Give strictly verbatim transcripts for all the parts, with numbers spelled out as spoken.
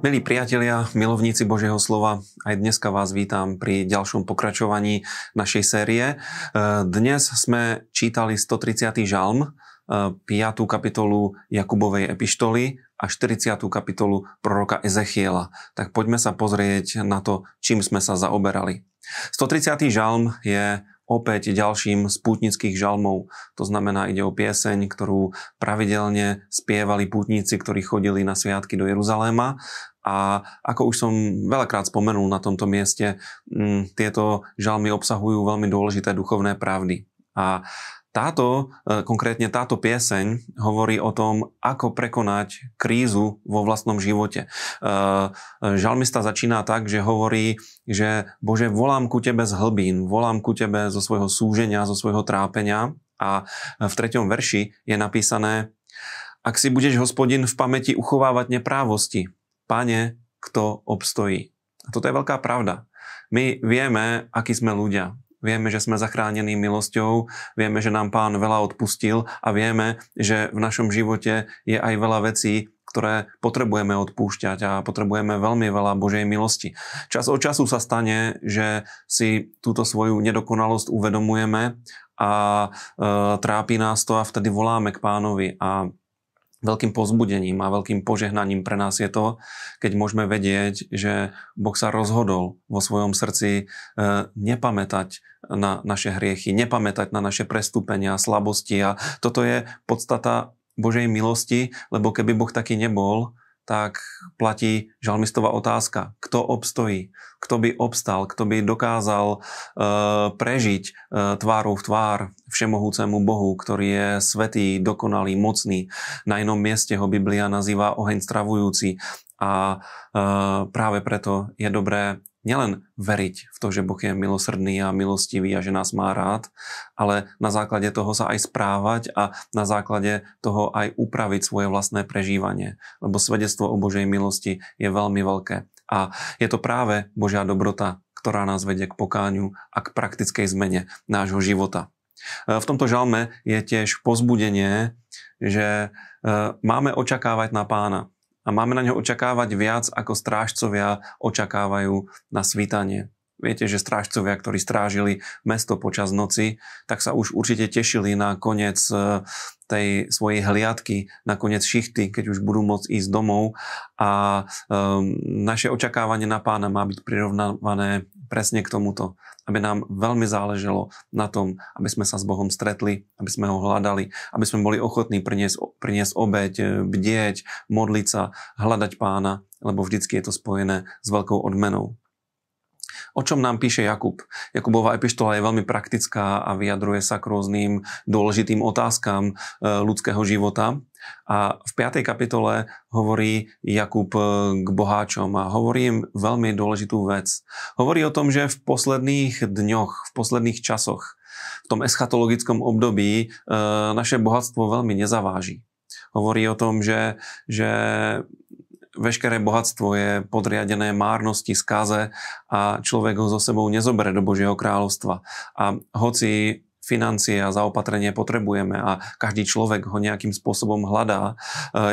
Milí priatelia, milovníci Božieho slova, aj dneska vás vítam pri ďalšom pokračovaní našej série. Dnes sme čítali stotridsiaty žalm, piatu kapitolu Jakubovej epištoly a štyridsiatu kapitolu proroka Ezechiela. Tak poďme sa pozrieť na to, čím sme sa zaoberali. stotridsiaty žalm je opäť ďalším z pútnických žalmov. To znamená, ide o pieseň, ktorú pravidelne spievali pútnici, ktorí chodili na sviatky do Jeruzaléma. A ako už som veľakrát spomenul na tomto mieste, m, tieto žalmy obsahujú veľmi dôležité duchovné pravdy. A táto, konkrétne táto pieseň hovorí o tom, ako prekonať krízu vo vlastnom živote. Žalmista začína tak, že hovorí, že Bože, volám ku Tebe z hlbín, volám ku Tebe zo svojho súženia, zo svojho trápenia. A v treťom verši je napísané: Ak si budeš, Hospodin, v pamäti uchovávať neprávosti, Pane, kto obstojí? A toto je veľká pravda. My vieme, akí sme ľudia. Vieme, že sme zachránení milosťou, vieme, že nám Pán veľa odpustil a vieme, že v našom živote je aj veľa vecí, ktoré potrebujeme odpúšťať a potrebujeme veľmi veľa Božej milosti. Čas od času sa stane, že si túto svoju nedokonalosť uvedomujeme a e, trápi nás to a vtedy voláme k Pánovi. A veľkým povzbudením a veľkým požehnaním pre nás je to, keď môžeme vedieť, že Boh sa rozhodol vo svojom srdci nepamätať na naše hriechy, nepamätať na naše prestúpenia, slabosti. A toto je podstata Božej milosti, lebo keby Boh taký nebol, tak platí žalmistová otázka. Kto obstojí? Kto by obstal? Kto by dokázal e, prežiť e, tvárou v tvár všemohúcemu Bohu, ktorý je svätý, dokonalý, mocný? Na inom mieste ho Biblia nazýva oheň stravujúci. A e, práve preto je dobré nielen veriť v to, že Boh je milosrdný a milostivý a že nás má rád, ale na základe toho sa aj správať a na základe toho aj upraviť svoje vlastné prežívanie. Lebo svedectvo o Božej milosti je veľmi veľké. A je to práve Božia dobrota, ktorá nás vedie k pokániu a k praktickej zmene nášho života. V tomto žalme je tiež povzbudenie, že máme očakávať na Pána. A máme na ňo očakávať viac, ako strážcovia očakávajú na svitanie. Viete, že strážcovia, ktorí strážili mesto počas noci, tak sa už určite tešili na koniec tej svojej hliadky, na koniec šichty, keď už budú môcť ísť domov. A um, naše očakávanie na Pána má byť prirovnávané presne k tomuto. Aby nám veľmi záleželo na tom, aby sme sa s Bohom stretli, aby sme ho hľadali, aby sme boli ochotní priniesť, priniesť obeť, bdieť, modliť sa, hľadať Pána, lebo vždycky je to spojené s veľkou odmenou. O čom nám píše Jakub? Jakubová epištola je veľmi praktická a vyjadruje sa k rôznym dôležitým otázkam ľudského života. A v piatej kapitole hovorí Jakub k boháčom a hovorí im veľmi dôležitú vec. Hovorí o tom, že v posledných dňoch, v posledných časoch, v tom eschatologickom období naše bohatstvo veľmi nezaváži. Hovorí o tom, že... že veškeré bohatstvo je podriadené márnosti, skaze a človek ho so sebou nezobere do Božieho kráľovstva. A hoci financie a zaopatrenie potrebujeme a každý človek ho nejakým spôsobom hľadá,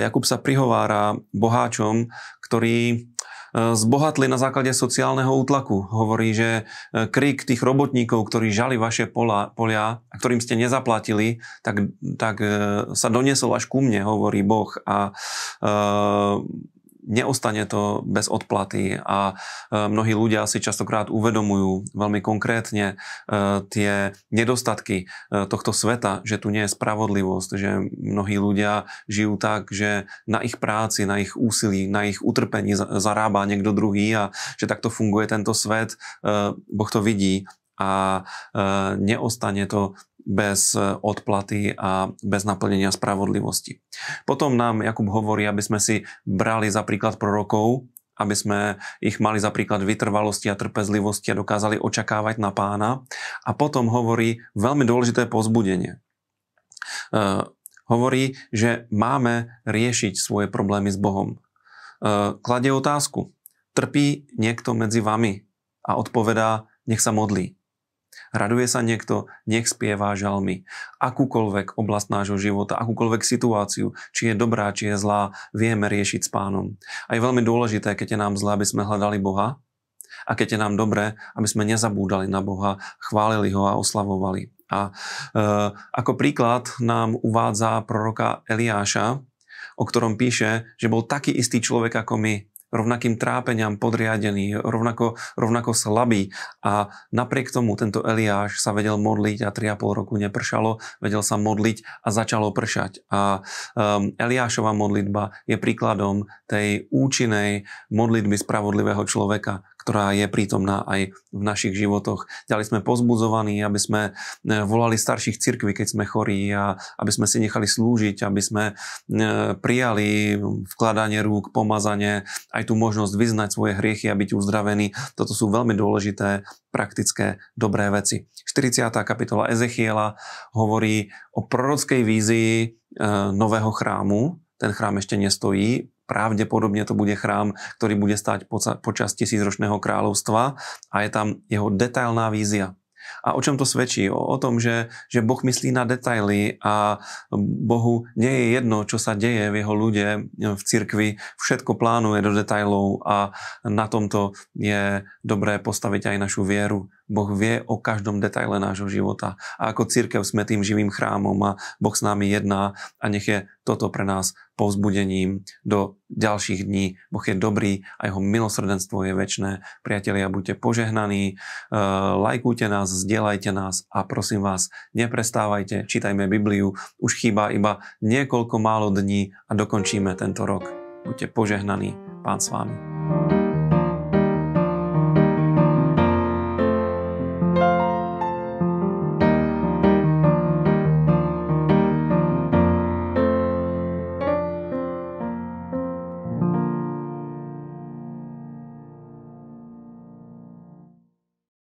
Jakub sa prihovára boháčom, ktorí zbohatli na základe sociálneho útlaku. Hovorí, že krik tých robotníkov, ktorí žali vaše pola, polia a ktorým ste nezaplatili, tak, tak sa doniesol až ku mne, hovorí Boh. A e, neostane to bez odplaty a mnohí ľudia si častokrát uvedomujú veľmi konkrétne tie nedostatky tohto sveta, že tu nie je spravodlivosť, že mnohí ľudia žijú tak, že na ich práci, na ich úsilí, na ich utrpení zarába niekto druhý a že takto funguje tento svet. Boh to vidí a neostane to bez odplaty a bez naplnenia spravodlivosti. Potom nám Jakub hovorí, aby sme si brali za príklad prorokov, aby sme ich mali za príklad vytrvalosti a trpezlivosti a dokázali očakávať na Pána. A potom hovorí veľmi dôležité povzbudenie. Uh, hovorí, že máme riešiť svoje problémy s Bohom. Uh, kladie otázku. Trpí niekto medzi vami? A odpovedá, nech sa modlí. Raduje sa niekto, nech spievá žalmy. Akúkoľvek oblasť nášho života, akúkoľvek situáciu, či je dobrá, či je zlá, vieme riešiť s Pánom. A je veľmi dôležité, keď je nám zlé, aby sme hľadali Boha, a keď je nám dobré, aby sme nezabúdali na Boha, chválili ho a oslavovali. A e, ako príklad nám uvádza proroka Eliáša, o ktorom píše, že bol taký istý človek ako my, rovnakým trápeniam podriadený, rovnako, rovnako slabý. A napriek tomu tento Eliáš sa vedel modliť a tri a pol roku nepršalo, vedel sa modliť a začalo pršať. A um, Eliášova modlitba je príkladom tej účinnej modlitby spravodlivého človeka, ktorá je prítomná aj v našich životoch. Ďali sme pozbudzovaní, aby sme volali starších cirkví, keď sme chorí, a aby sme si nechali slúžiť, aby sme prijali vkladanie rúk, pomazanie, aj tú možnosť vyznať svoje hriechy a byť uzdravení. Toto sú veľmi dôležité, praktické, dobré veci. štyridsiata kapitola Ezechiela hovorí o prorockej vízii nového chrámu. Ten chrám ešte nestojí. Pravdepodobne to bude chrám, ktorý bude stáť počas tisícročného kráľovstva, a je tam jeho detailná vízia. A o čom to svedčí? O, o tom, že, že Boh myslí na detaily a Bohu nie je jedno, čo sa deje v jeho ľude, v cirkvi. Všetko plánuje do detailov a na tomto je dobré postaviť aj našu vieru. Boh vie o každom detaile nášho života. A ako cirkev sme tým živým chrámom a Boh s nami jedná, a nech je toto pre nás povzbudením do ďalších dní. Boh je dobrý a jeho milosrdenstvo je večné. Priatelia, buďte požehnaní, lajkujte nás, zdieľajte nás a prosím vás, neprestávajte, čítajme Bibliu. Už chýba iba niekoľko málo dní a dokončíme tento rok. Buďte požehnaní, Pán s vami.